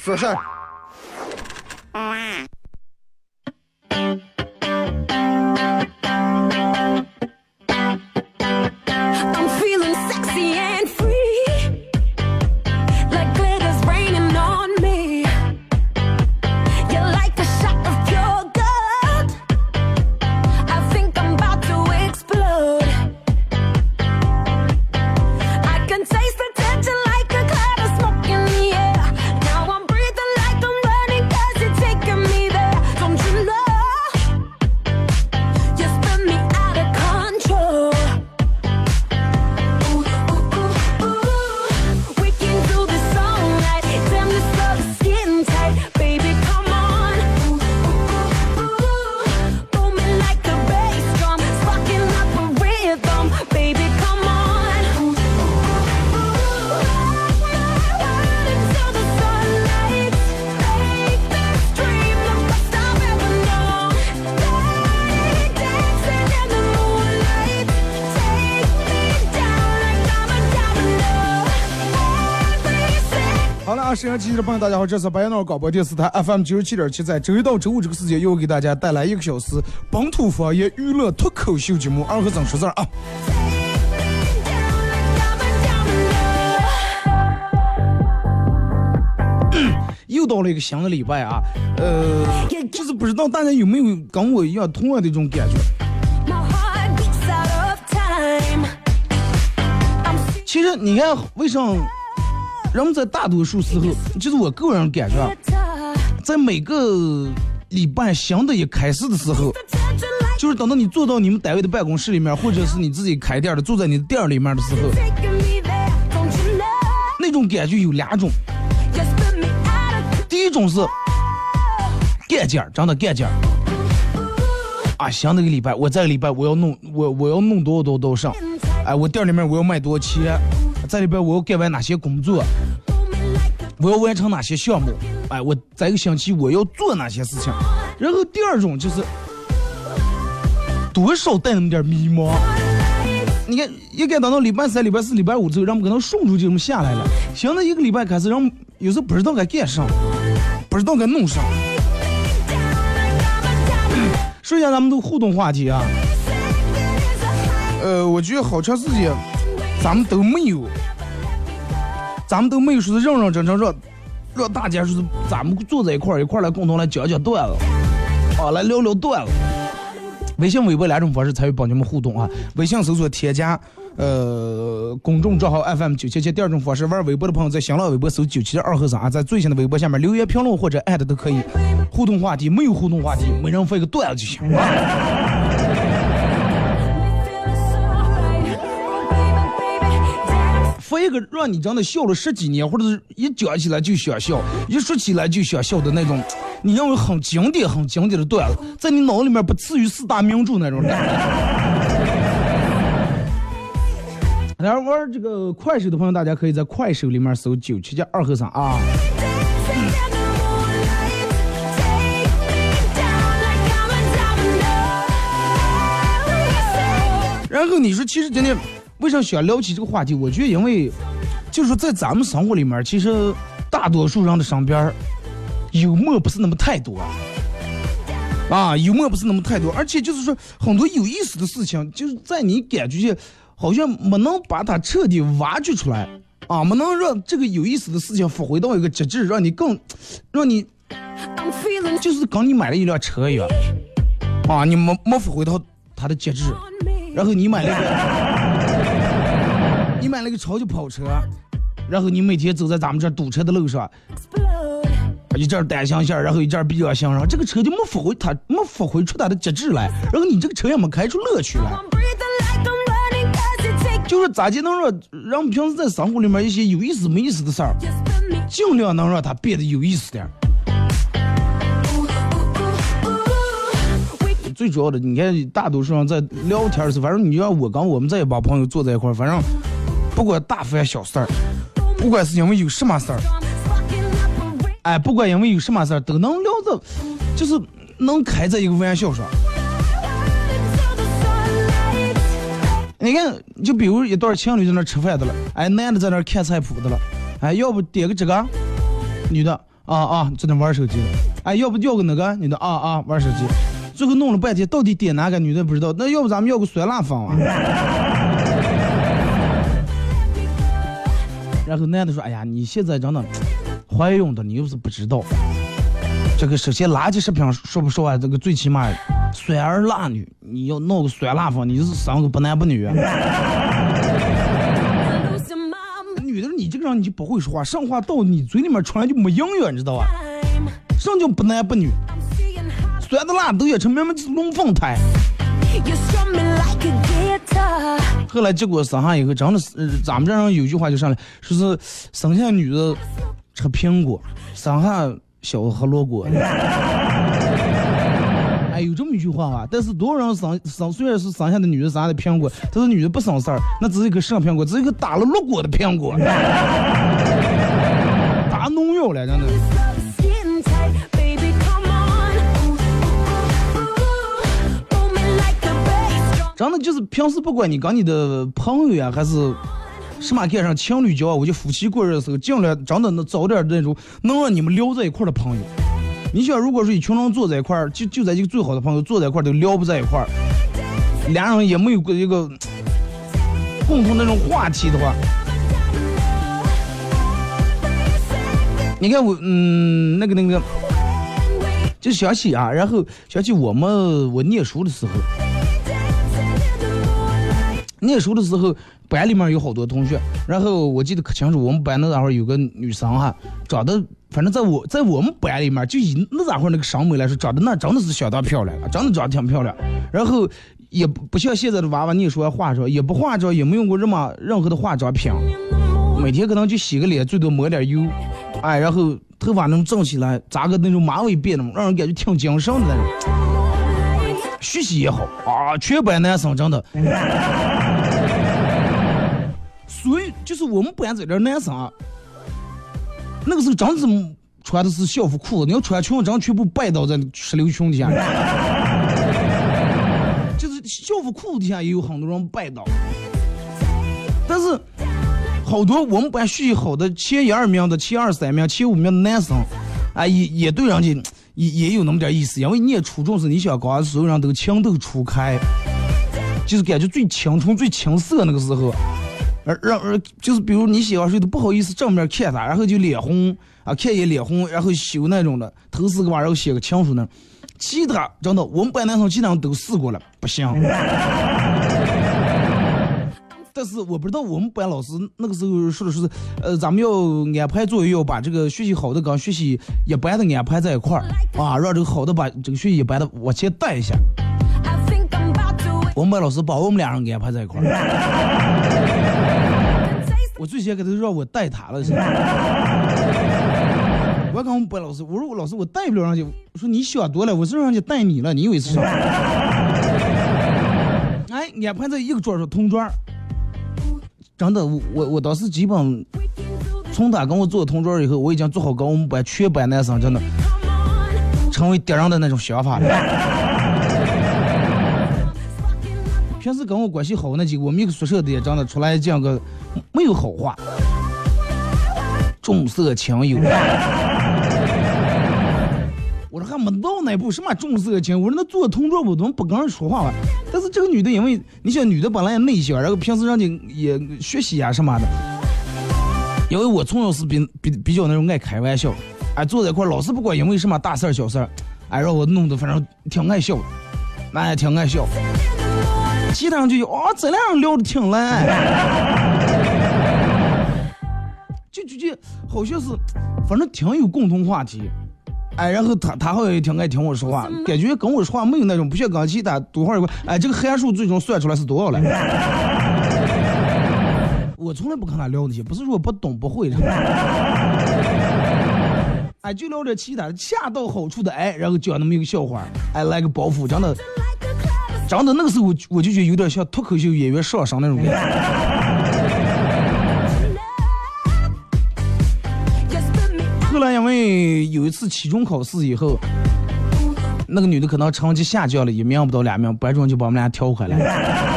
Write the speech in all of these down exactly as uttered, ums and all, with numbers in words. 说事儿。收音机的朋友，大家好，这是白杨诺广播电视台 F M 九十七点七，在周一到周五这个时间，又给大家带来一个小时本土方言娱乐脱口秀节目《二和尚说事儿》啊。又到了一个新的礼拜啊，呃，就是不知道大家有没有跟我一样同样的一种感觉？其实你看，为什么？人们在大多数时候，就是我个人感觉，在每个礼拜新的一开始的时候，就是等到你坐到你们单位的办公室里面，或者是你自己开店的，坐在你的店里面的时候，那种感觉有两种。第一种是干劲儿，真的干劲儿啊！新的一个礼拜，我这个礼拜我要弄，我我要弄多多多上，哎，我店里面我要卖多少钱？在里边我要干完哪些工作，我要完成哪些项目，哎，我在一个星期我要做哪些事情。然后第二种就是多少带那么点迷茫。你看，一该等到礼拜三、礼拜四、礼拜五之后，让我们可能顺出这么下来了。想到一个礼拜开始，让我们有时候不知道该干啥，不知道该弄啥。说一下咱们的互动话题啊，呃，我觉得好长时间。咱们都没有，咱们都没有说是认认真真让让大家说是咱们坐在一块儿一块儿来共同来讲讲段子，啊，来聊聊段子。微信、微博两种方式参与帮你们互动啊！微信搜索添加呃公众账号 F M 九七七，第二种方式玩微博的朋友在新浪微博搜九七七二和尚啊，在最新的微博下面留言评论或者艾特都可以。互动话题没有互动话题，每人发一个段子就行了。发一个让你真的笑了十几年，或者是一讲起来就想笑，一说起来就想笑的那种，你认为很经典、很经典的段子，在你脑里面不次于四大名著那种。然后玩这个快手的朋友，大家可以在快手里面搜九七加二和尚啊。然后你说，其实今天。为啥想聊起这个话题？我觉得因为就是说在咱们生活里面，其实大多数人的身边幽默不是那么太多啊，幽默不是那么太多，而且就是说很多有意思的事情，就是在你感觉好像没能把它彻底挖掘出来啊，没能让这个有意思的事情发挥到一个极致，让你更让你就是刚你买了一辆车一样啊，你没没发挥到它的极致，然后你买了一辆你买了个超级跑车，然后你每天走在咱们这堵车的路上，一阵单向线，然后一阵闭向，然后这个车就没发挥它没发挥出它的极致来，然后你这个车也没开出乐趣来。就是咋就能让让我们平时在生活里面一些有意思没意思的事儿，尽量能让它变得有意思点。最主要的，你看大多数人在聊天时，反正你就像我刚我们这一帮朋友坐在一块儿，反正不管大事小事儿，不管是因为有什么事儿，哎，不管因为有什么事儿都能聊着，就是能开在一个玩笑上。你看，就比如一对情侣在那吃饭的了，哎，男的在那看菜谱的了，哎，要不点个这个，女的啊啊在那玩手机，哎，要不要个那个，女的啊啊玩手机。最后弄了半天，到底点哪个女的不知道，那要不咱们要个酸辣粉啊？然后男的说：“哎呀，你现在真的怀孕的，你又是不知道。这个首先垃圾食品说不说啊？这个最起码酸儿辣女，你要弄个酸辣粉，你是三个不男不女啊。女的，你这个人你就不会说话，上话到你嘴里面传就没音乐，你知道吧？什么叫不男不女？”酸的辣都也成，明明就是龙凤胎。后来结果生下以后，真的是咱们这人有句话就上来，说是生下女的吃苹果，生下小的喝萝卜。哎，有这么一句话吧、啊？但是多少人生生虽然是生下的女的生下的苹果，但是女的不省事儿，那只是一个生苹果，只是一个打了落果的苹果，打农药来着呢。真的就是平时不管你跟你的朋友呀、啊，还是什么街上情侣交啊，我就夫妻过日子，尽量真的能找点那种能让你们聊在一块的朋友。你想，如果说一群人坐在一块儿，就就在一个最好的朋友坐在一块儿都聊不在一块儿，俩人也没有一个共同那种话题的话，你看我，嗯，那个那个，就想起啊，然后想起我们我念书的时候。念书的时候，班里面有好多同学，然后我记得可清楚，我们班那咋会有个女生哈，长得反正在我在我们班里面，就以那咋会那个审美来说，长得那真的是相当漂亮了，真的长得挺漂亮。然后也不像现在的娃娃，念书还化妆，也不化妆，也没用过任么任何的化妆品，每天可能就洗个脸，最多抹点油，哎，然后头发能整起来，扎个那种马尾辫那种，让人感觉挺精神的那种。学习也好啊，全班男生真的。所以就是我们班这点男生啊，那个时候真是穿的是校服裤子，你要穿裙子，真全部拜倒在石榴裙底下。就是校服裤底下也有很多人拜倒，但是好多我们班学习好的前一二名的、前二三名、前五名的男生，啊，也也对人家也也有那么点意思，因为你也初中时你想搞，所有人都情窦初开，就是感觉最青春、最青涩那个时候。而让而就是比如你喜欢谁都不好意思正面看他，然后就脸红啊，看也脸红，然后修那种的，头四个吧，然后写个情书呢。其他真的，我们班男生其他人都试过了，不行。但是我不知道我们班老师那个时候说的是，呃，咱们要安排作业，要把这个学习好的跟学习一般的安排在一块儿啊，让这个好的把这个学习一般的往前带一下。我们班老师把我们俩人安排在一块儿，我最先给他让我带他了，我跟我们班老师，我说我老师我带不了上去，我说你想多了，我是让去带你了，你以为是啥？哎，安排在一个桌上同桌。真的，我我我当时基本从他跟我做同桌以后，我已经做好跟我们班全班男生真的成为敌人的那种想法了。平时跟我关系好那几个，我们一个宿舍的也真的出来这样个没有好话，重色轻友。我说还没到那步，什么重色轻友？我说那做同桌我怎么不跟人说话了？但是这个女的，因为你想，女的本来也内向，然后平时让你也学习啊什么的。因为我从小是比比比较那种爱开玩笑，哎，坐在一块老是不管因为什么大事儿小事儿，哎，让我弄得反正挺爱笑的，那也挺爱笑。其他人就有啊，咱俩人聊得挺来，就就就好像是，反正挺有共同话题。哎，然后他他好像也挺爱听我说话，感觉跟我说话没有那种不像刚才他多会儿，哎，这个函数最终算出来是多少来？我我从来不跟他聊那些，不是说我不懂不会，哎，就聊点其他恰到好处的，哎，然后讲那么一个笑话，哎，来个包袱，真的，真的那个时候我我就觉得有点像脱口秀演员上身那种感觉。后来因为有一次期中考试以后，那个女的可能成绩下降了，一名不到两名，班主任就把我们俩挑回来了。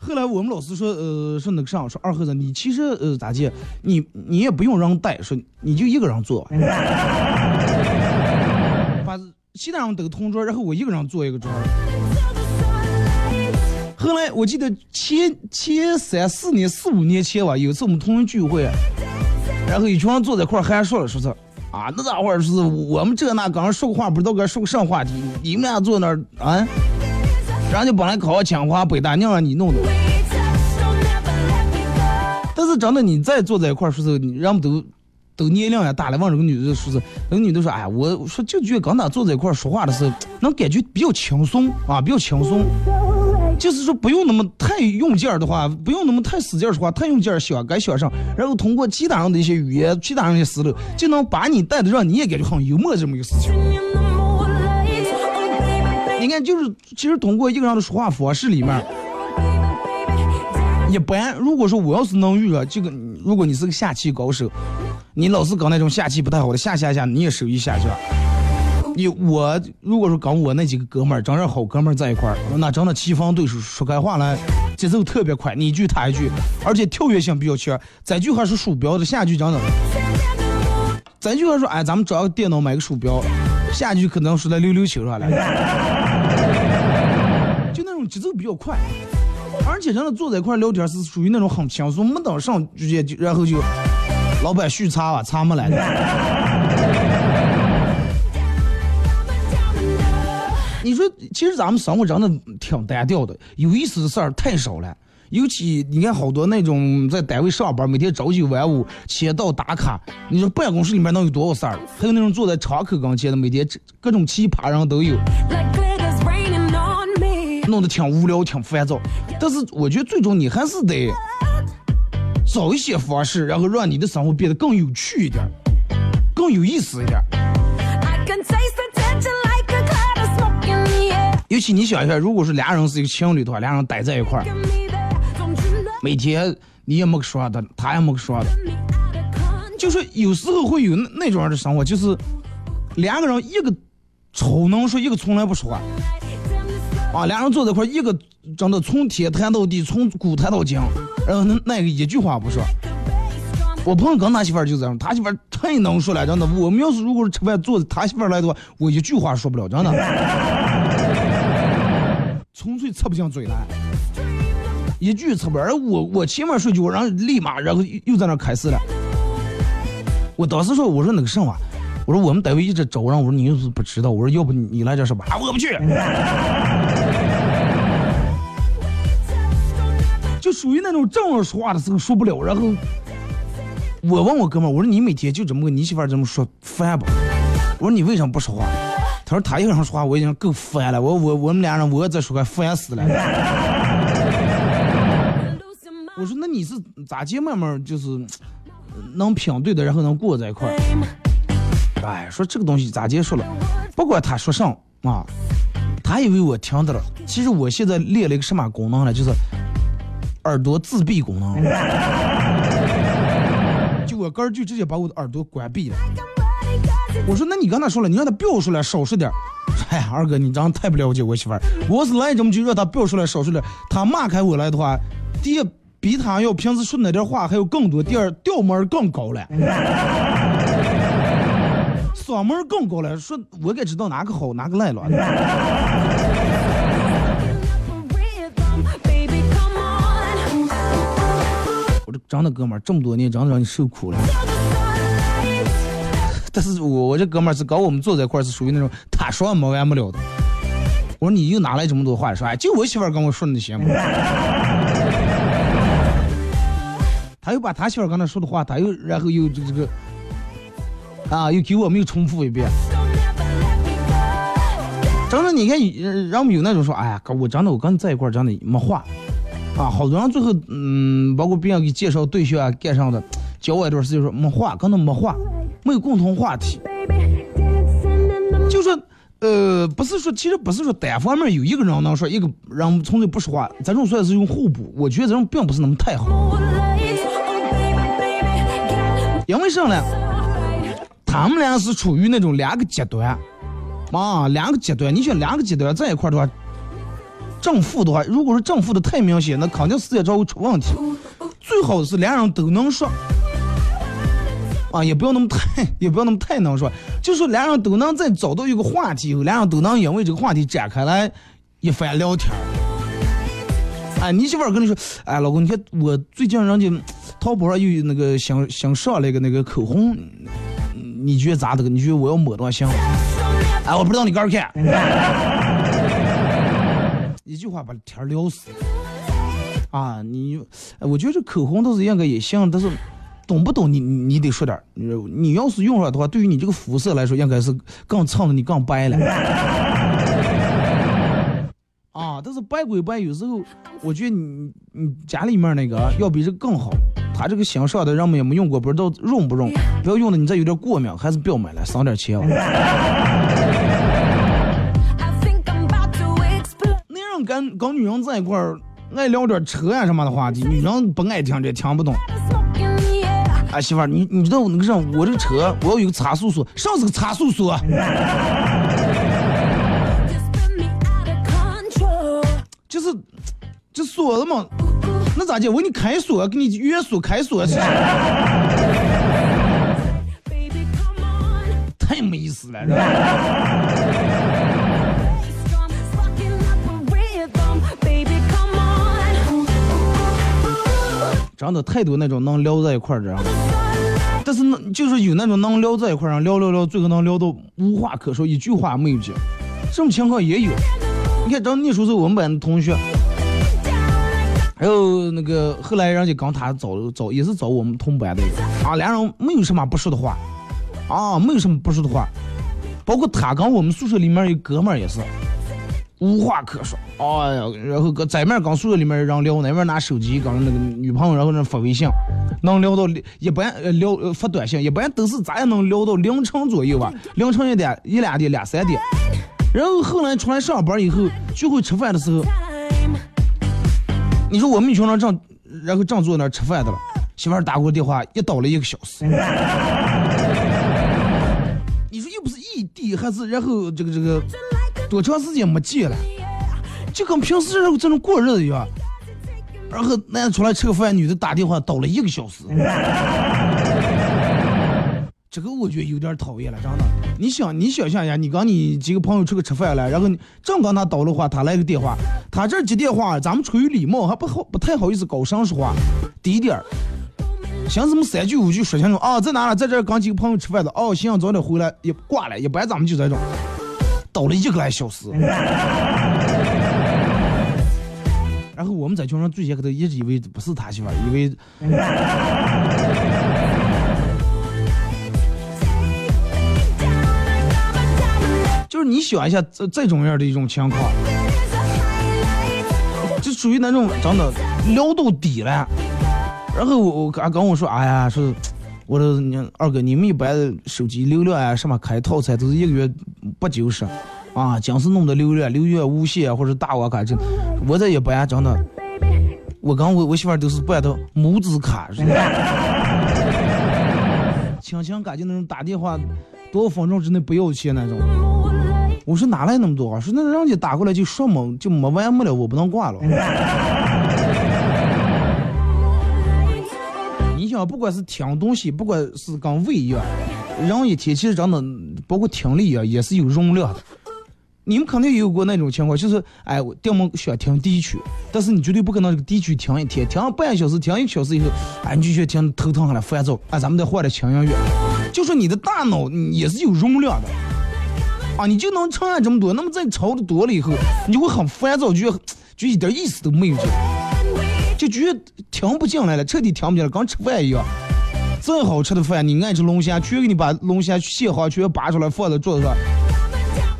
后来我们老师说，呃，说那个上说二和尚，你其实呃咋介，你你也不用让带，说你就一个人做，把其他人都同桌，然后我一个人做一个桌。后来我记得前前三四年四五年前吧，有一次我们同学聚会。然后一群人坐在一块儿，还说了说是啊，那大伙儿说我们这那刚刚说个话，不知道该说个什么话题，你们俩坐那儿啊，然后就本来考抢花北大娘让你弄的，但是真的你再坐在一块儿说是，你让都都捏量也大了，望着个女的说是，那个女的说哎，我说就觉得刚刚坐在一块儿说话的时候，能感觉比较轻松啊，比较轻松。就是说不用那么太用劲儿的话，不用那么太使劲儿的话，太用劲儿想该想上，然后通过其他人的一些语言，其他人的一些思路，就能把你带的让你也感觉很幽默这么一个事情。你看，就是其实通过一个人的说话方式里面，一般如果说我要是能遇到这个，如果你是个下棋高手，你老是搞那种下棋不太好的下下下，你也手一下去了。你我如果说跟我那几个哥们儿，真是好哥们儿在一块儿，那真的棋逢对手说开话来，节奏特别快，你一句他一句，而且跳跃性比较强。这句还是鼠标的，下句讲的，这句还说哎，咱们找个电脑买个鼠标，下句可能说来溜溜球上来，就那种节奏比较快，而且真的坐在一块聊天是属于那种很轻松，没等上直接然后就老板续擦吧，擦没来的。你说，其实咱们生活真的挺单调的，有意思的事儿太少了。尤其你看，好多那种在单位上班，每天朝九晚五、签到打卡，你说办公室里面能有多少事儿？还有那种坐在窗口跟前的，每天各种奇葩人都有，弄得挺无聊、挺烦躁。但是我觉得，最终你还是得找一些方式，然后让你的生活变得更有趣一点，更有意思一点。尤其你想一下，如果是俩人是一个情侣的话，俩人待在一块儿，每天你也没说的，他也没说的，就是有时候会有那种样的生活，就是两个人一个丑能说，一个从来不说啊，俩人坐在一块儿，一个真的从天谈到地，从骨谈到筋，然后那个一句话不说。我朋友跟他媳妇儿就这样，他媳妇儿太能说了，真的。我们要是如果是吃饭坐他媳妇儿来的话，我一句话说不了，真的。纯粹插不进嘴来，一句插不上。而我我前面说句，我然后立马然后又在那开始了。我当时说，我说那个什么，我说我们单位一直找，然后我说你又是不知道，我说要不你来这什么啊，我不去，就属于那种正儿说话的时候说不了。然后我问我哥们，我说你每天就这么跟你媳妇这么说烦不？我说你为什么不说话？他说他一个人说话我已经够烦了，我我我们俩人我再说话烦死了。我说那你是咋接慢慢就是能品对的，然后能过在一块儿。哎，说这个东西咋接说了，不管他说上啊，他以为我听到了，其实我现在列了一个什么功能了，就是耳朵自闭功能，就我根儿就直接把我的耳朵关闭了。我说那你刚才说了，你让他不要说了，少说点。哎呀，二哥你这样太不了解我媳妇儿，我是来这么就让他不要说了，少说点。他骂开我来的话，第一比他要平时说那点话还有更多，第二调门更高了，嗓门更高了，说我该知道哪个好哪个赖了。我这长的哥们这么多年长得让你受苦了，但是我我这哥们儿是搞我们坐在一块儿是属于那种他说没完没了的。我说你又哪来这么多话说？哎，就我媳妇儿跟我说那些嘛。他又把他媳妇儿刚才说的话，他又然后又这个这个啊，又给我们又重复一遍。真的，你看，让我们有那种说，哎呀，我真的我跟你在一块儿真的没话。啊，好多人最后嗯，包括别人给介绍对象啊干上的，教我一段事就说没话，跟他没话，没有共同话题，就说呃，不是说，其实不是说单方面有一个人能说，一个人从来不说话，咱这种算是用互补，我觉得这种并不是那么太好，因为啥呢？他们俩是处于那种两个极端，啊，两个极端，你选两个极端在一块的话。正负的话，如果是正负的太明显，那肯定世界上会出问题。最好是两人都能说，啊，也不要那么太，也不要那么太能说，就是两人都能再找到一个话题，两人都能因为这个话题展开来一番聊天。哎，你媳妇儿跟你说，哎，老公，你看我最近人家淘宝上又那个想想上了一个那个口红，你觉得咋的？你觉得我要抹多香？哎，我不知道你干看。一句话把天撩死啊！你，我觉得这口红都是应该也行，但是懂不懂你你得说点。你要是用上的话，对于你这个肤色来说，应该是更蹭了你更白了。啊，但是白归白，有时候我觉得你你家里面那个要比这个更好。他这个形式的人们也没用过，不知道用不用，不要用的你再有点过敏，还是不要买了，省点钱啊。跟跟女人在一块儿爱聊点车呀、啊、什么的话题，女人不爱听这听不懂。哎，媳妇儿，你你知道我那个啥，我这个车我要有个差速锁，上次个差速锁。就是这锁的嘛，那咋的？我给你开锁，给你约锁开锁。太没意思了，是吧？真的太多那种能撩在一块儿这样，但是呢，就是有那种能撩在一块儿，撩撩撩，最后能撩到无话可说，一句话没有讲，这种情况也有。你看，张秘书是我们班的同学，还有那个后来人家刚他找找也是找我们同班的一个啊，两人没有什么不说的话，啊，没有什么不说的话，包括他跟我们宿舍里面有哥们儿也是。无话可说，哎呀，然后在面刚宿舍里面让聊，那边拿手机刚那个女朋友，然后那发微信，能聊到一般聊发短信，一般都是咱也能聊到凌晨左右吧，凌晨一点一两点两三点，然后后来出来上班以后聚会吃饭的时候，你说我们一群人正然后正坐那吃饭的了，媳妇儿打过电话也倒了一个小时。你说又不是异地，还是然后这个这个。多长时间没见了，就跟平时这种过日子一样。然后那天出来吃个饭，女的打电话倒了一个小时，这个我觉得有点讨厌了，真的。你想，你想象一下，你跟你几个朋友出去吃饭了，然后正刚他倒了话，他来个电话，他这接电话，咱们出于礼貌还不好，不太好意思高声说话，低点儿，想什么三句五句说清楚啊，在哪了，在这刚几个朋友吃饭的，哦，行，早点回来，也挂了，也不爱咱们就这种。倒了一个来小时，然后我们在群上最先可能一直以为不是他媳妇，以为就是你喜欢一下这这种样的一种情况，就属于那种真的撩到底了。然后我我跟我说，哎呀，说。我说二哥，你们一般手机流量啊，什么开套餐都是一个月八九十，啊，讲是弄的流量，流量无限或者大瓦卡这，我这一般真的，我刚我我媳妇都是办的母子卡，强强卡就那种打电话多少分钟之内不要钱那种。我说哪来那么多啊？说那让你打过来就说嘛，就没完没了，我不能挂了。不管是听东西，不管是跟胃一样，人一天其实真的，包括听力啊，也是有容量的。你们肯定也有过那种情况，就是哎，我爹们喜欢听地区，但是你绝对不可能这个地区听一天，听半小时，听一个小时以后，哎，你就觉得听头疼了，烦躁，哎，咱们再换点轻音乐。就是你的大脑也是有容量的，啊，你就能承载这么多，那么再吵的多了以后，你就会很烦躁，觉得就一点意思都没有。就觉得停不进来了，彻底停不进来了，刚吃饭一样。正好吃的饭，你爱吃龙虾，全给你把龙虾切好，全拔出来放在桌子上，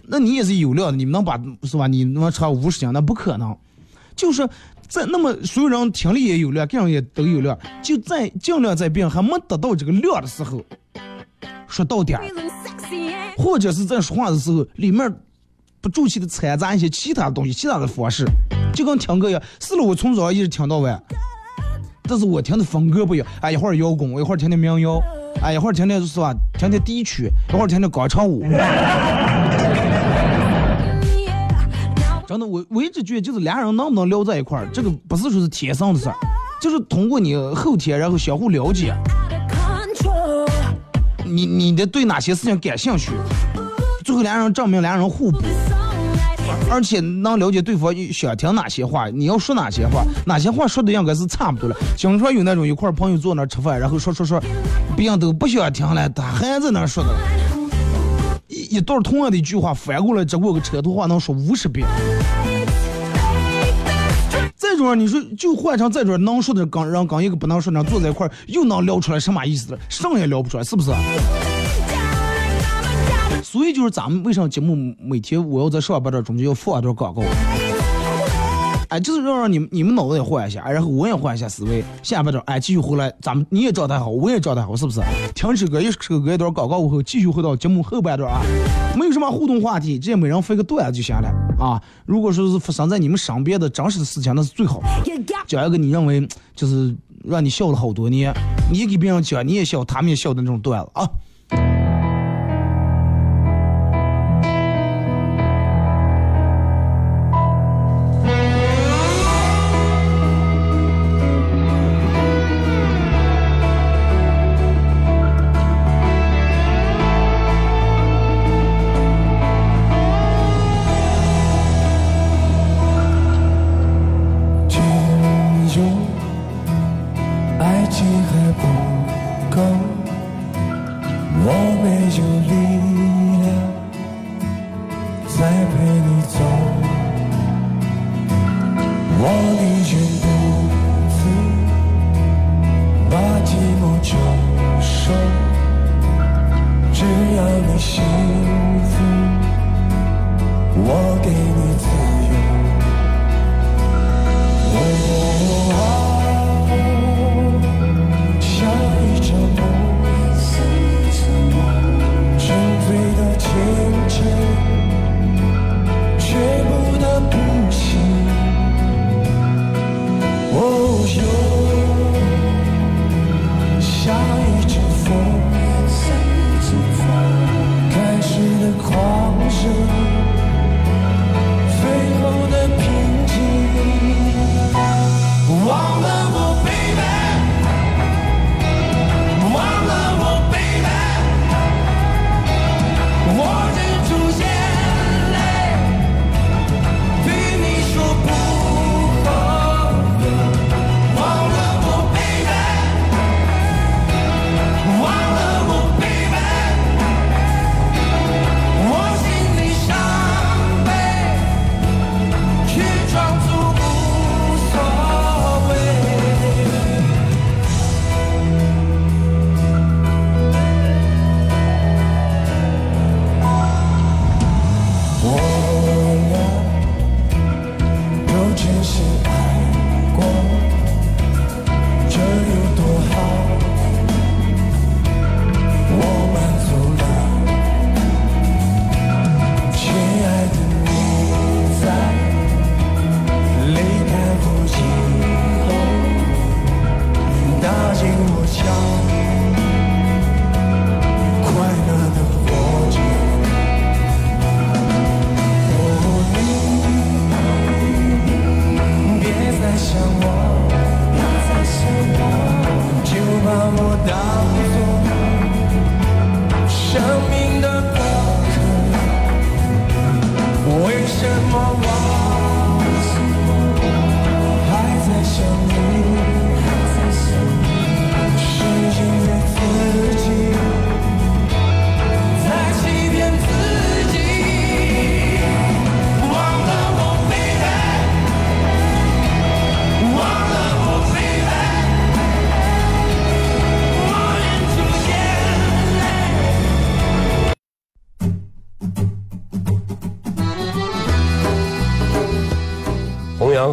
那你也是有料的。你们能把是吧？你能吃五十斤，那不可能。就是在那么所有人听力也有量，各样也都有量，就在尽量在别人还没得到这个量的时候说到点，或者是在说话的时候里面不住气的掺杂一些其他东西，其他的方式，就跟听歌一样，是了，我从早一直听到晚，但是我听的风格不一样，哎，一会儿摇滚，我一会儿听听民谣，哎，一会儿听听是吧，听听地区，一会儿听听广场舞。真的，我我一直觉得就是俩人能不能聊在一块儿，这个不是说是天生的事儿，就是通过你后天然后相互了解，你你的对哪些事情感兴趣，最后俩人证明俩人互补。而且能了解对方想听哪些话，你要说哪些话，哪些话说的应该是差不多了。经常有那种一块朋友坐那吃饭，然后说说说，别人都不想听了，他还在那说的，一一段同样的一句话，反过来只过个扯头话能说五十遍。这种你说就换成这种能说的跟让跟一个不能说的坐在一块，又能聊出来什么意思了？什么也聊不出来，是不是？所以就是咱们为啥节目每天我要在上班的中间要放一段广告，哎，就是要让你们你们脑子也换一下，哎，然后我也换一下思维，下班的哎继续回来，咱们你也招待好，我也招待好，是不是？停止隔一首隔一段广告后，继续回到节目后半段啊，没有什么互动话题，直接每人分个段就下来啊。如果说是发生在你们身边的真实的事情，那是最好的。讲一个你认为就是让你笑了好多年，你也给别人讲，你也笑，他们也笑的那种段子啊。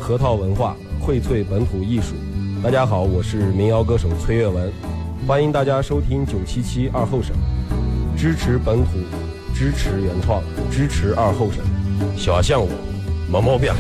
核桃文化荟萃本土艺术。大家好，我是民谣歌手崔月文，欢迎大家收听九七七二后省，支持本土，支持原创，支持二后省。小像我，没毛病。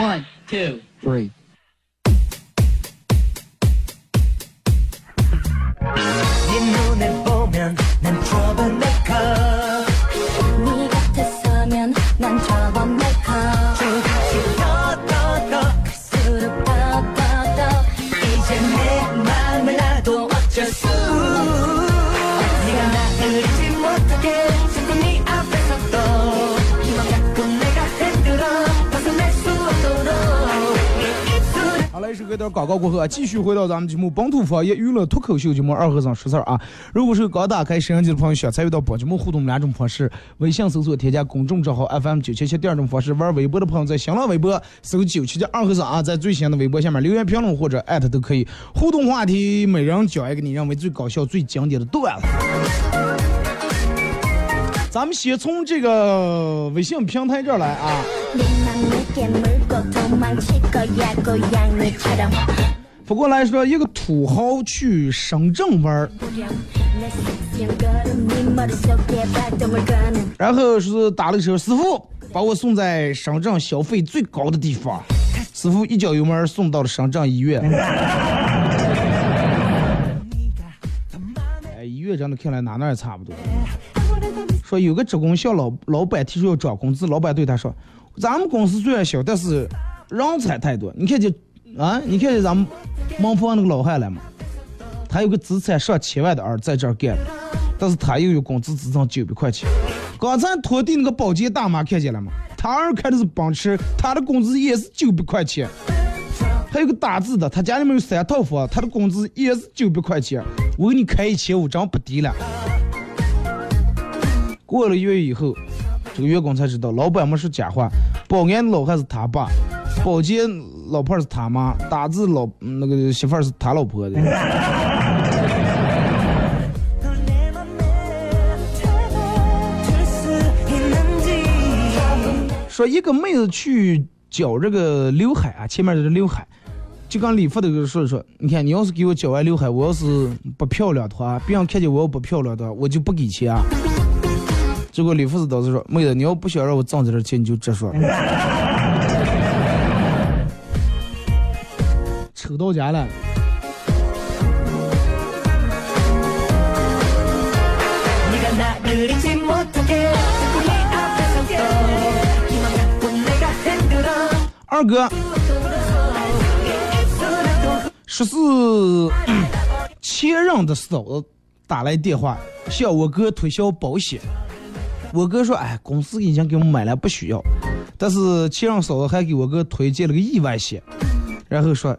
One, two, three.广告过后啊，继续回到咱们节目本土方言娱乐脱口秀节目二和尚十四啊。如果是刚打开摄像机的朋友，想参与到本节目互动两种方式：微信搜索添加公众账号 F M 九七七， 第二种方式，玩微博的朋友在新浪微博搜九七七二和尚啊，在最新的微博下面留言评论或者艾特都可以。互动话题，每人讲一个你认为最搞笑最经典的段子。咱们先从这个微信平台这儿来啊。不过来说，一个土豪去深圳玩，然后是打了车，师傅把我送在深圳消费最高的地方，师傅一脚油门送到了深圳医院。哎，医院真的看来哪哪也差不多。说有个职工向老老板提出要涨工资，老板对他说：“咱们公司虽然小，但是人才太多。你看见啊？你看见咱们孟婆那个老汉来嘛？他有个资产上千万的儿在这儿干，但是他又有工资只挣九百块钱。刚才拖地那个保洁大妈看见了吗？他儿开的是奔驰，他的工资也是九百块钱。还有个打字的，他家里面有三套房，他的工资也是九百块钱。我给你开一千五，真不低了。”过了一月以后，这个员工才知道老板们是假话，保安老汉是他爸，保洁老婆是他妈，打字老那个媳妇是他老婆的。说一个妹子去绞这个刘海啊，前面的刘海，就跟理发的说说，你看你要是给我绞完刘海，我要是不漂亮的话，别人看见我要不漂亮的话，我就不给钱啊。结果李副子导师说：“妹子，你要不想让我挣这点钱，你就直说。”扯到家了。二哥，十四前任的嫂子打来电话，向我哥推销保险。我哥说：“哎，公司已经给我们买了，不需要。”但是前任嫂子还给我哥推荐了个意外险，然后说：“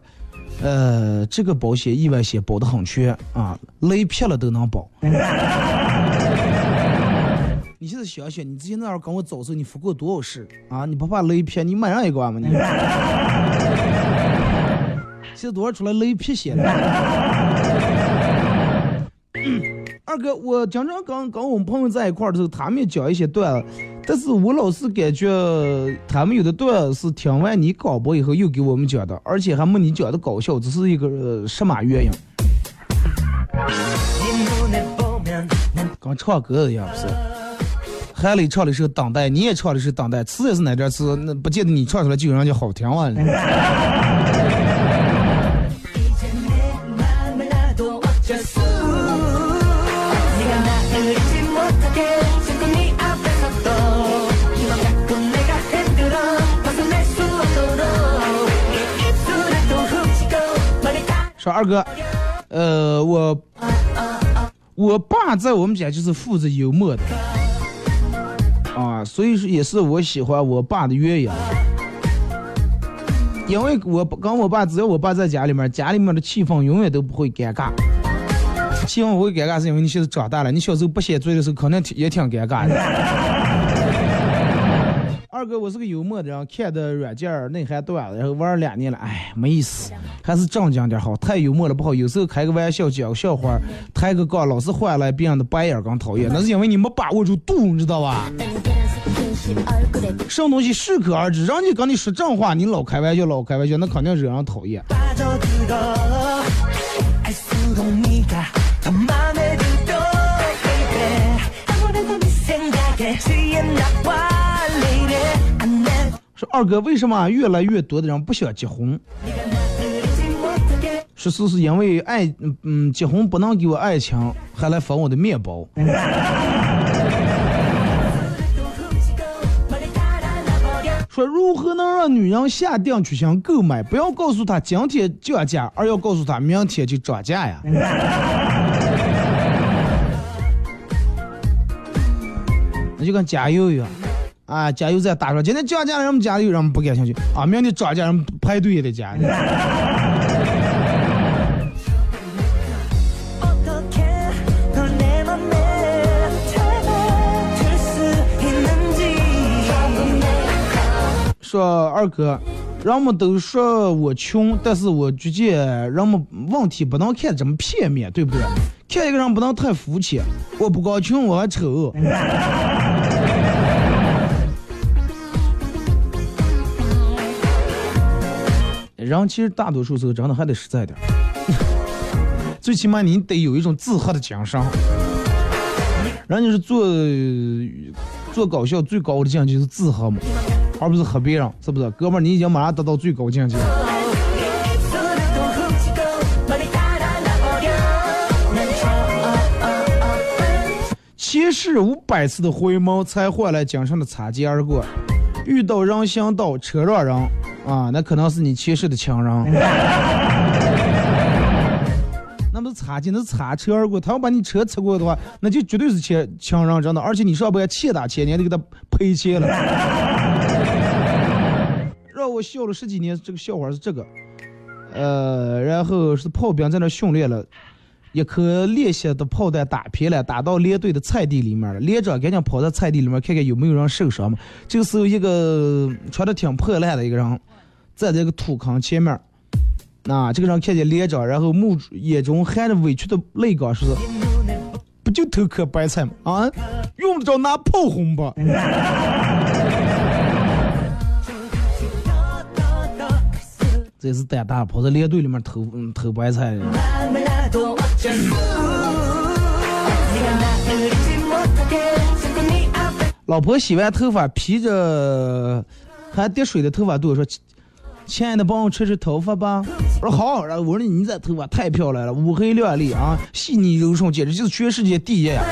呃，这个保险意外险保得很全啊，雷劈了都能保。”你现在想想，你之前那会儿跟我走时候，你服过多少事啊？你不怕雷劈？你买上一个吗？你现在多少出来雷劈险了？嗯二哥，我常常跟跟我们朋友在一块儿的时候，他们也讲一些段子，但是我老是感觉他们有的段是听完你广播以后又给我们讲的，而且还没你讲的搞笑，只是一个神马原因。跟唱歌一样不是？海里唱的是当代，你也唱的是当代，词也是哪点词？那不见得你唱出来就让人家好听了、啊。说二哥，呃，我我爸在我们家就是负责幽默的，啊，所以也是我喜欢我爸的原因。因为我跟我爸，只要我爸在家里面，家里面的气氛永远都不会尴尬。气氛不会尴尬是因为你现在长大了，你小时候不写作业的时候可能也挺尴尬的。二哥，我是个幽默的，然后看的软件内涵短了，然后玩两年了，哎，没意思，还是正经点好。太幽默了不好，有时候开个玩笑讲个笑话，抬个杠，老是换来别人的白眼，刚讨厌。那是因为你没把握住度，你知道吧？什么东西适可而止，让你跟你说正话，你老开玩笑，老开玩笑，那肯定惹人讨厌。说二哥，为什么越来越多的人不想结婚？说是是因为爱，嗯，结婚不能给我爱情，还来分我的面包。说如何能让女人下定决心购买？不要告诉她今天降价，而要告诉她明天就涨价呀。那就跟加油一样。啊，加油在打上，今天降价了，人们加油，人们不感兴趣啊。明天涨价，人们排队也得加。说二哥，人们都说我穷，但是我觉得人们问题不能看这么片面，对不对？看一个人不能太肤浅，我不高兴，我还丑。然后其实大多数时候长得还得实在点，最起码你得有一种自黑的精神。然后就是做做搞笑最高的境界是自黑嘛，而不是黑别人，是不是？哥们儿，你已经马上达到最高境界。七世五百次的回眸，才换来今生的擦肩而过。遇到人行道，车让人。啊，那可能是你前世的情人。那么擦肩，那擦车而过，他要把你车擦过的话，那就绝对是前情人，真的。而且你上不要欠打欠，你还得给他赔钱了。让我笑了十几年，这个笑话是这个，呃，然后是炮兵在那训练了，一颗猎血的炮弹打偏了，打到连队的菜地里面了。连长赶紧跑到菜地里面看看有没有人受伤嘛。这个时候，一个穿得挺破烂的一个人，在这个土坑前面，那这个人看见连长，然后目眼中含着委屈的泪光，说：“不就偷颗白菜吗？啊，用得着拿炮轰吧？”这是胆大，跑到连队里面偷偷白菜的。老婆洗完头发，披着还滴水的头发对我说：“亲爱的，帮我吹吹头发吧。”我说好。然后我说你这头发太漂亮了，乌黑亮丽啊，细腻柔顺，简直就是全世界第一呀。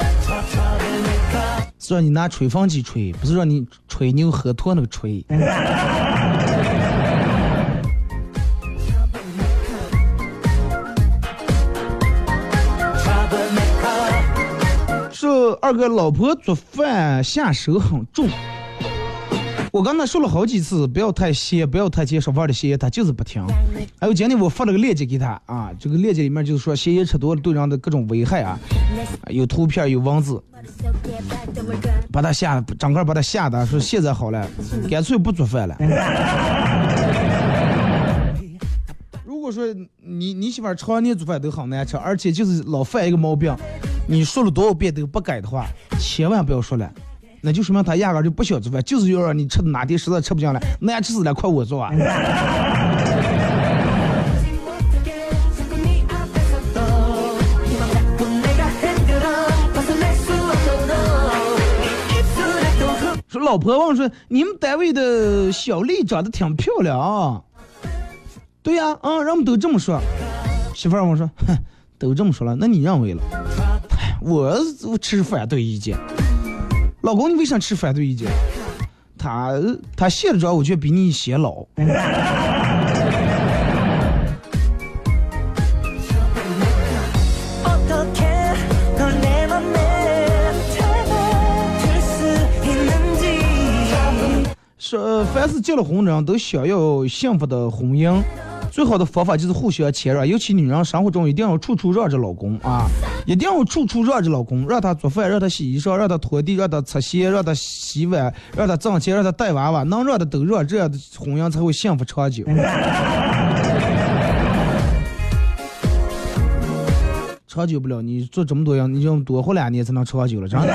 是让你拿吹风机吹，不是让你吹牛喝脱那个吹。二哥，老婆做饭下手很重，我刚才说了好几次，不要太歇，不要太接手腕的歇，他就是不听。还有今天我发了个链接给他啊，这个链接里面就是说歇业吃多了对人的各种危害啊，有图片有文字，把他吓，整个把他吓得说现在好了，干脆不做饭了。如果说你你媳妇常年做饭都很难吃，而且就是老犯一个毛病，你说了多少遍都不改的话，千万不要说了，那就说明他压根就不想做饭，就是要让你吃，哪天实在吃不下来，那要吃死了，快我做啊！说老婆问说，你们单位的小丽长得挺漂亮啊？对呀、啊，嗯，人们都这么说。媳妇儿我说，哼。都这么说了，那你认为了？我我持反对意见。老公，你为啥持反对意见？他他写的着，我觉得比你写老。说凡是结了婚的人都想要幸福的婚姻，最好的方法就是互相谦让，尤其女人生活中一定要处处让着老公啊，一定要处处让着老公，让他做饭，让他洗衣裳，让他拖地，让他擦鞋，让他洗碗，让他挣钱，让他带娃娃，能让的都让，这样的婚姻才会幸福长久。长久不了，你做这么多样，你就多活两年才能长久了，真的。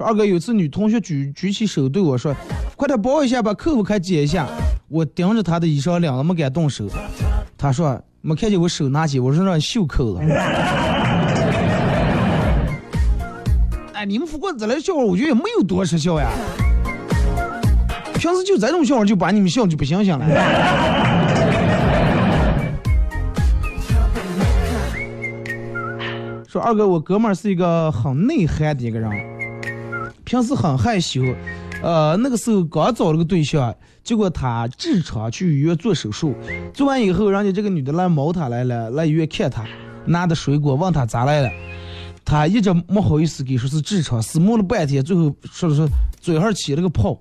二哥，有次女同学举举起手对我说：“快点包一下吧，扣不开解一下。”我盯着她的衣裳领子没敢动手。她说：“没看见我手拿起，我说让你袖扣了。”哎，你们不过这来笑话，我觉得也没有多少笑呀。平时就这种笑话就把你们笑就不想想了。说二哥，我哥们儿是一个很内涵的一个人。平时很害羞，呃，那个时候刚找了个对象，结果他痔疮去医院做手术，做完以后，人家这个女的来毛他来了，来医院看他，拿的水果问他咋来了，他一直没好意思给说是痔疮，思摸了半天，最后说说嘴上起了个泡。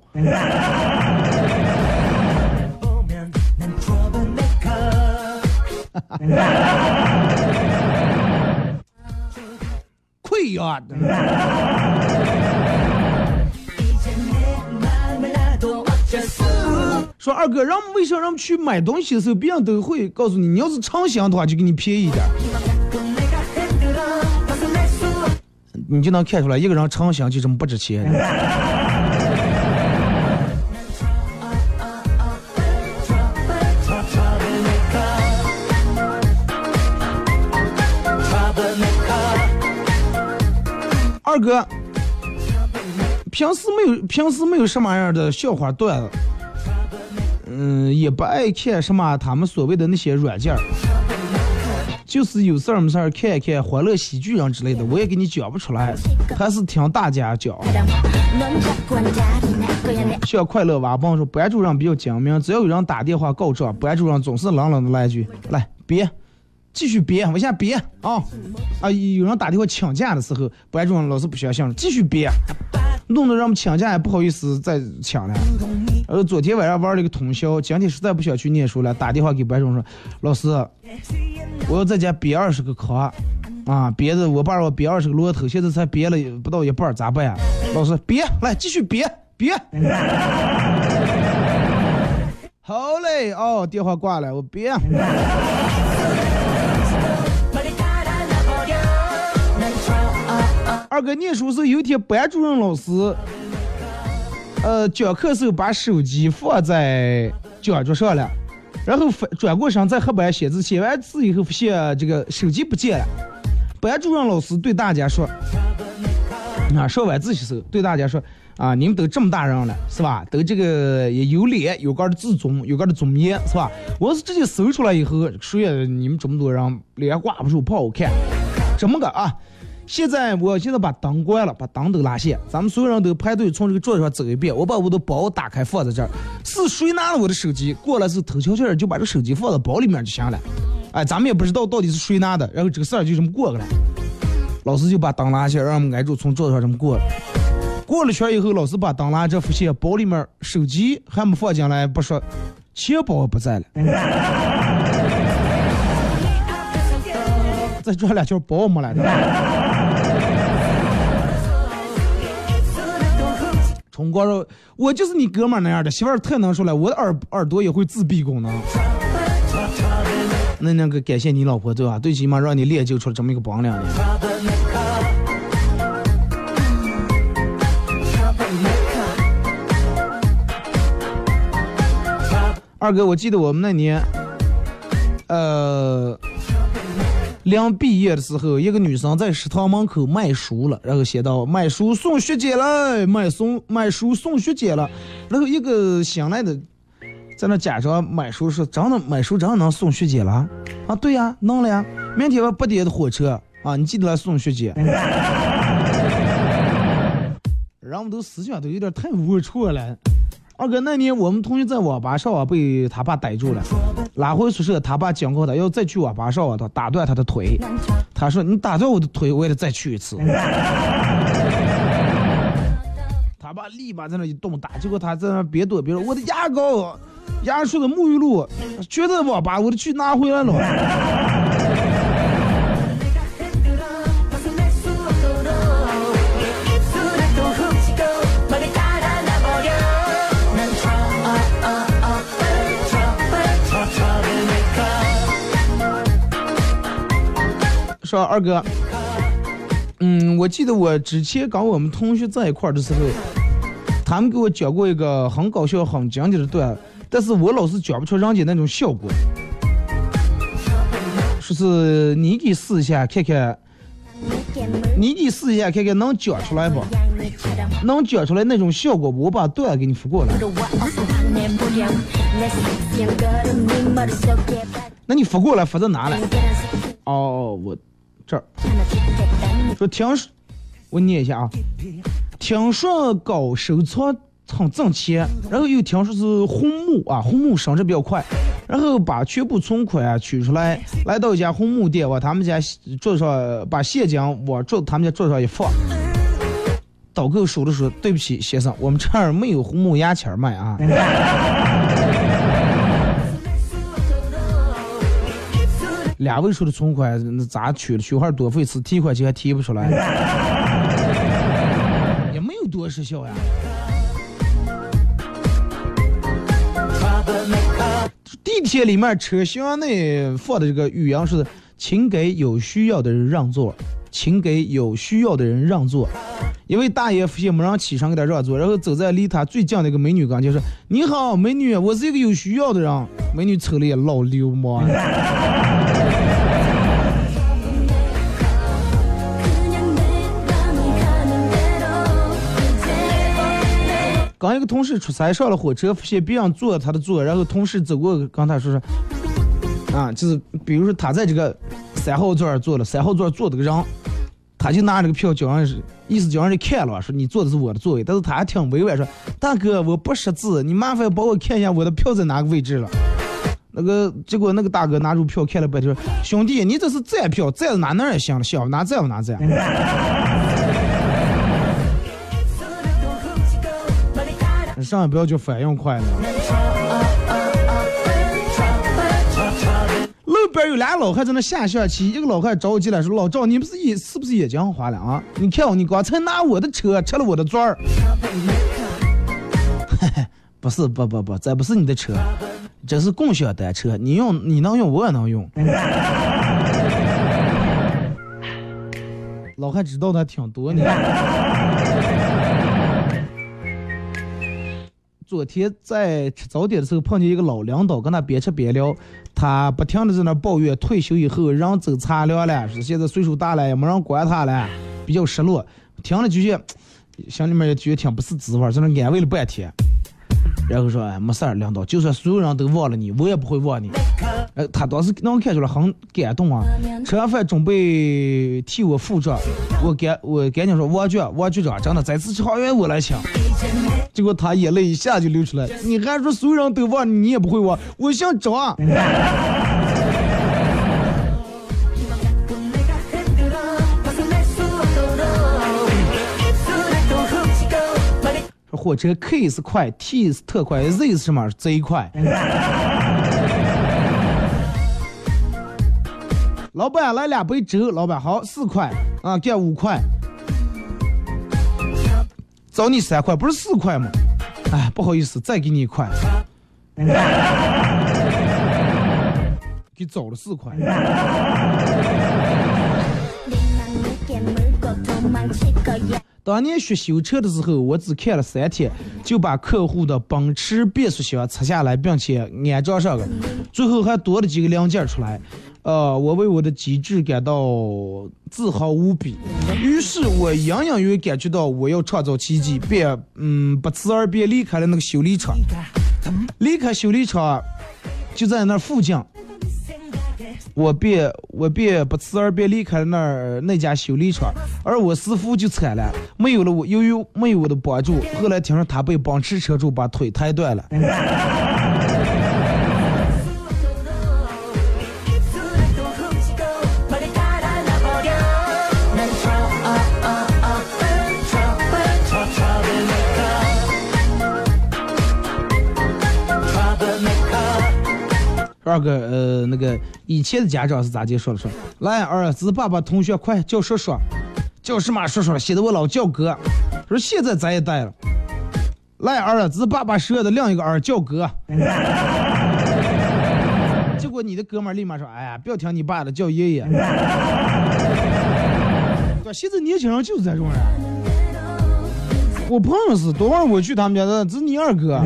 亏呀！说二哥，让为啥让去买东西的时候，别人都会告诉你，你要是畅想的话，就给你便宜一点，你就能看出来一个人畅想就这么不值钱。二哥，平时没有平时没有什么样的笑话段子。嗯，也不爱看什么他们所谓的那些软件，就是有事儿没事儿看一看欢乐喜剧人之类的，我也给你讲不出来，还是听大家讲。像快乐娃帮说班主任比较讲明，只要有人打电话告状，班主任总是冷冷的来一句：“来，别，继续别，往下别啊、哦、啊！”有人打电话请假的时候，班主任老是不相信，继续别，弄得让我们请假也不好意思再请了。而昨天晚上玩了一个通宵，今天实在不想去念书了，打电话给班主任说：“老师，我要在家憋二十个壳啊，憋的我爸让我憋二十个骆驼，现在才憋了不到一半，咋办呀？”老师：“憋，来继续憋憋。”好嘞，哦，电话挂了，我憋。二哥，念书时有一天班主任老师。呃，讲课时候把手机放在讲桌上了，然后转过身在黑板写字，写完字以后发现这个手机不见了。班主任老师对大家说：“啊，上晚自习时候对大家说啊，你们都这么大人了，是吧？都这个也有脸，有个的自尊，有个的尊严，是吧？我是直接搜出来以后，谁也你们这么多人脸挂不住，不好看，这么个啊。”现在我现在把灯关了，把灯都拉下，咱们所有人都排队从这个桌上走一遍。我把我的包打开放在这儿，是谁拿了我的手机过来，是偷悄悄就把这手机放到包里面就行了。哎，咱们也不知道到底是谁拿的，然后这个事儿就这么过了。老师就把灯拉下，让我们挨住从桌上这么过了。过了圈以后，老师把灯拉这发现包里面手机还没放进来，不说，钱包不在了。再抓俩球包没来的。从光说我就是你哥们那样的，媳妇儿太能说了，我的耳耳朵也会自闭功能。那那个感谢你老婆对吧？最起码让你练就出了这么一个榜样。二哥，我记得我们那年，呃，两毕业的时候，一个女生在食堂门口卖书了，然后写到卖书送学姐了，卖书卖书送学姐了。然后一个新来的在那假装买书说：“真的买书真的能送学姐了啊？”“对呀、啊，能了呀，明天八点的火车啊，你记得来送学姐。”然后我们都思想都有点太龌龊了。二哥，那年我们同学在网吧上啊被他爸逮住了，拉回宿舍，他爸警告他要再去网吧上啊，他打断他的腿。他说你打断我的腿，我也得再去一次。他爸立马在那一动打，结果他在那别躲别躲，我的牙膏、牙刷的沐浴露，觉得我把我的去拿回来了。说二哥，嗯，我记得我之前跟我们同学在一块儿的时候，他们给我讲过一个很搞笑、很经典的段子，但是我老是讲不出人家那种效果。说是你给试一下看看，你给试一下看看能讲出来不？能讲出来那种效果不？我把段子给你发过来。那你发过来，发到哪来？哦，我这儿说听说，我念一下啊。听说搞收藏很挣钱，然后又听说是红木啊，红木升值比较快，然后把全部存款啊取出来，来到一家红木店，往他们家桌上把现金往桌他们家桌上一放，导购说的说：“对不起，先生，我们这儿没有红木牙签卖啊。”两位数的存款咋取了？取块多费次，提款机还提不出来，也没有多时效呀。地铁里面车厢内放的这个语言是：请给有需要的人让座，请给有需要的人让座。一位大爷发现没人起身给他让座，然后走在离他最近的一个美女跟前说：“你好，美女，我是一个有需要的人。”美女瞅了也老流氓。刚一个同事出差上了火车，发现别人坐他的座，然后同事走过跟他说说，啊，就是比如说他在这个三号座坐了，三号座坐的个人，他就拿这个票叫人，意思叫人家看了，说你坐的是我的座位，但是他还挺委婉说，大哥我不识字，你麻烦帮我看一下我的票在哪个位置了。那个结果那个大哥拿出票看了半天，兄弟你这是站票，站到哪哪也行了，想拿站不拿站。上也不要就反应快了。路边有俩老汉在那下下棋，一个老汉着急了说：“老赵，你不是也是不是也讲话了啊？你看我，你刚才拿我的车吃了我的砖儿。”不是，不不不，这不是你的车，这是共享单车，你用你能用，我也能用。老汉知道的挺多呢。昨天在吃早点的时候碰见一个老领导，跟他别吃别聊，他不停的在那抱怨退休以后人走茶凉了，是现在岁数大了也没人管他了，比较失落，听了就觉心里面也觉得挺不是滋味，在那安慰了半天，然后说：“哎，没事儿，领导，就算所有人都忘了你，我也不会忘你。”呃，他当时能看出来很感动啊。吃完饭准备替我付账，我赶我赶紧说：“王局王局长，真的这次吃好远我来请。”结果他眼泪一下就流出来，你还说所有人都忘你，你也不会忘，我想找啊。火车 K 是快 ，T 是特快 ，Z 是什么 ？Z 快。老板来两杯粥，老板好，四块啊，给五块。找你三块，不是四块吗？哎，不好意思，再给你一块。给找了四块。当年学修车的时候，我只看了三天，就把客户的奔驰变速箱拆下来，并且安装上了，最后还多了几个零件出来。呃，我为我的机智感到自豪无比。于是我隐隐约感觉到我要创造奇迹，便嗯不辞而别离开了那个修理厂。离开修理厂，就在那附近，我便我便不辞而别离开了那儿那家修理厂。而我师傅就惨了，没有了我，由于没有我的帮助，后来听说他被奔驰车主把腿抬断了。二个呃那个以前的家长是咋接说的说，来儿子爸爸同学快叫叔叔，叫什么叔叔，写的我老叫哥，说现在咱也带了，来儿子爸爸说的另一个儿叫哥。结果你的哥们立马说，哎呀不要听你爸的，叫爷爷。对，现在年轻人就是这种人。我朋友是多会儿我去他们家的，这是你二哥。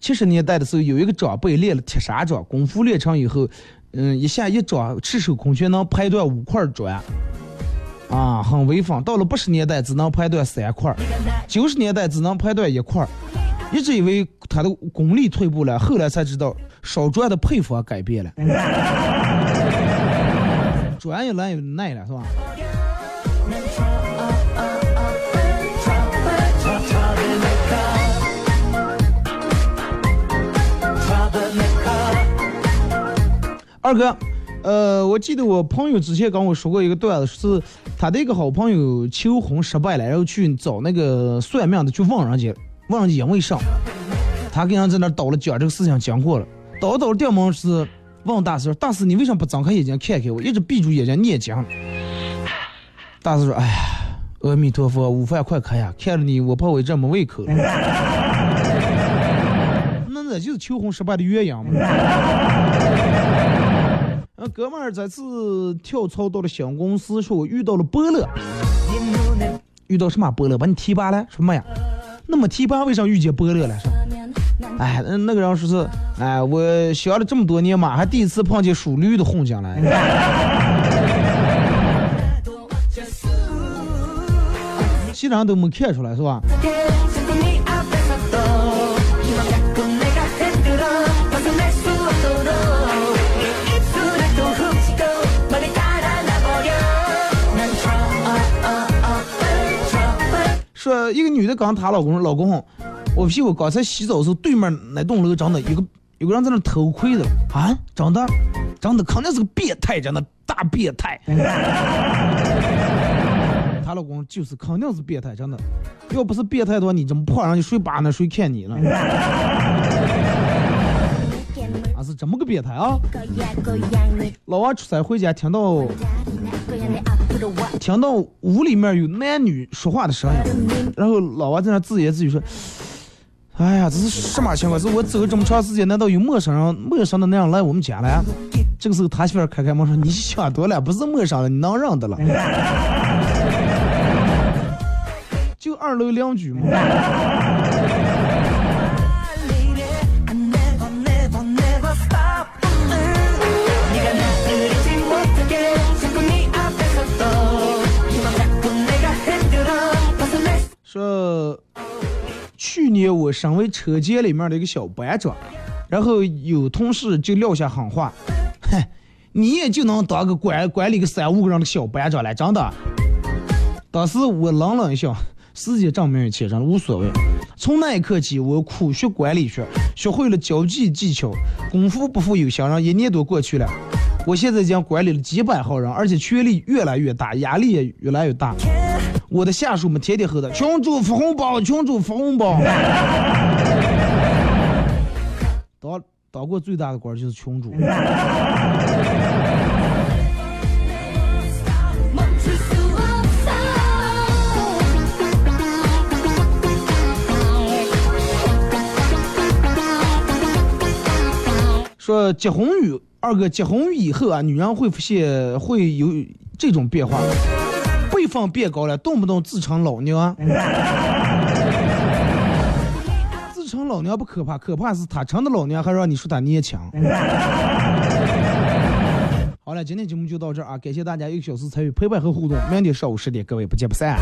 七十年代的时候，有一个长辈练了铁砂掌，功夫练成以后，嗯，一下一掌赤手空拳能拍断五块砖，啊，很威风。到了八十年代只能拍断三块，九十年代只能拍断一块，一直以为他的功力退步了，后来才知道烧砖的配方改变了，砖也烂也耐了，是吧？二哥，呃，我记得我朋友之前跟我说过一个段子，是他的一个好朋友求婚失败了，然后去找那个算命的去问人家，问人家因为啥，他跟人在那倒了讲这个事情讲过了，倒倒掉毛是问大师，大师你为什么不睁开眼睛看看我，一直闭住眼睛念经。大师说，哎呀，阿弥陀佛，午饭快开呀，看了你我怕我这么胃口了。那那就是求婚失败的鸳鸯嘛。哥们儿再次跳槽到了小公司，说我遇到了伯乐，遇到什么伯乐？把你提拔了什么呀？那么提拔为啥遇见伯乐了？哎，那个人说是，哎，我学了这么多年嘛，还第一次碰见属驴的混进来，其他人都没看出来是吧？说一个女的刚她老公说，老公，我屁股刚才洗澡的时候，对面那栋楼长得有个有个人在那偷窥的啊，长得长得肯定是个变态，长得大变态。她老公就是肯定是变态，真的，要不是变态的话，你怎么怕人家谁把那谁看你了？啊，是怎么个变态啊？老王出差回家听到。听到屋里面有男女说话的声音，然后老娃在那自言自语说，哎呀，这是什么情况，这我走这么长时间，难道有陌生人陌生的那样来我们家来？这个时候他媳妇开开门说，你想多了，不是陌生的，你能让的了。就二楼两居嘛。说去年我身为车间里面的一个小班长，然后有同事就撂下狠话，你也就能当个管管理个三五个人的小班长来，真的。当时我冷冷一笑，事实证明一切，真的无所谓。从那一刻起，我苦学管理学，学会了交际技巧，功夫不负有心人，一年多过去了，我现在已经管理了几百号人，而且权力越来越大，压力也越来越大。我的下属们天天喝的群主发红包，群主发红包。当当过最大的官就是群主。说结婚语，二哥结婚语以后啊，女人会现会有这种变化。辈分变高了，动不动自称老娘。自称老娘不可怕，可怕是他成的老娘还让你说他捏强。好了，今天节目就到这儿啊，感谢大家一个小时参与陪伴和互动，明天上午十点各位不见不散。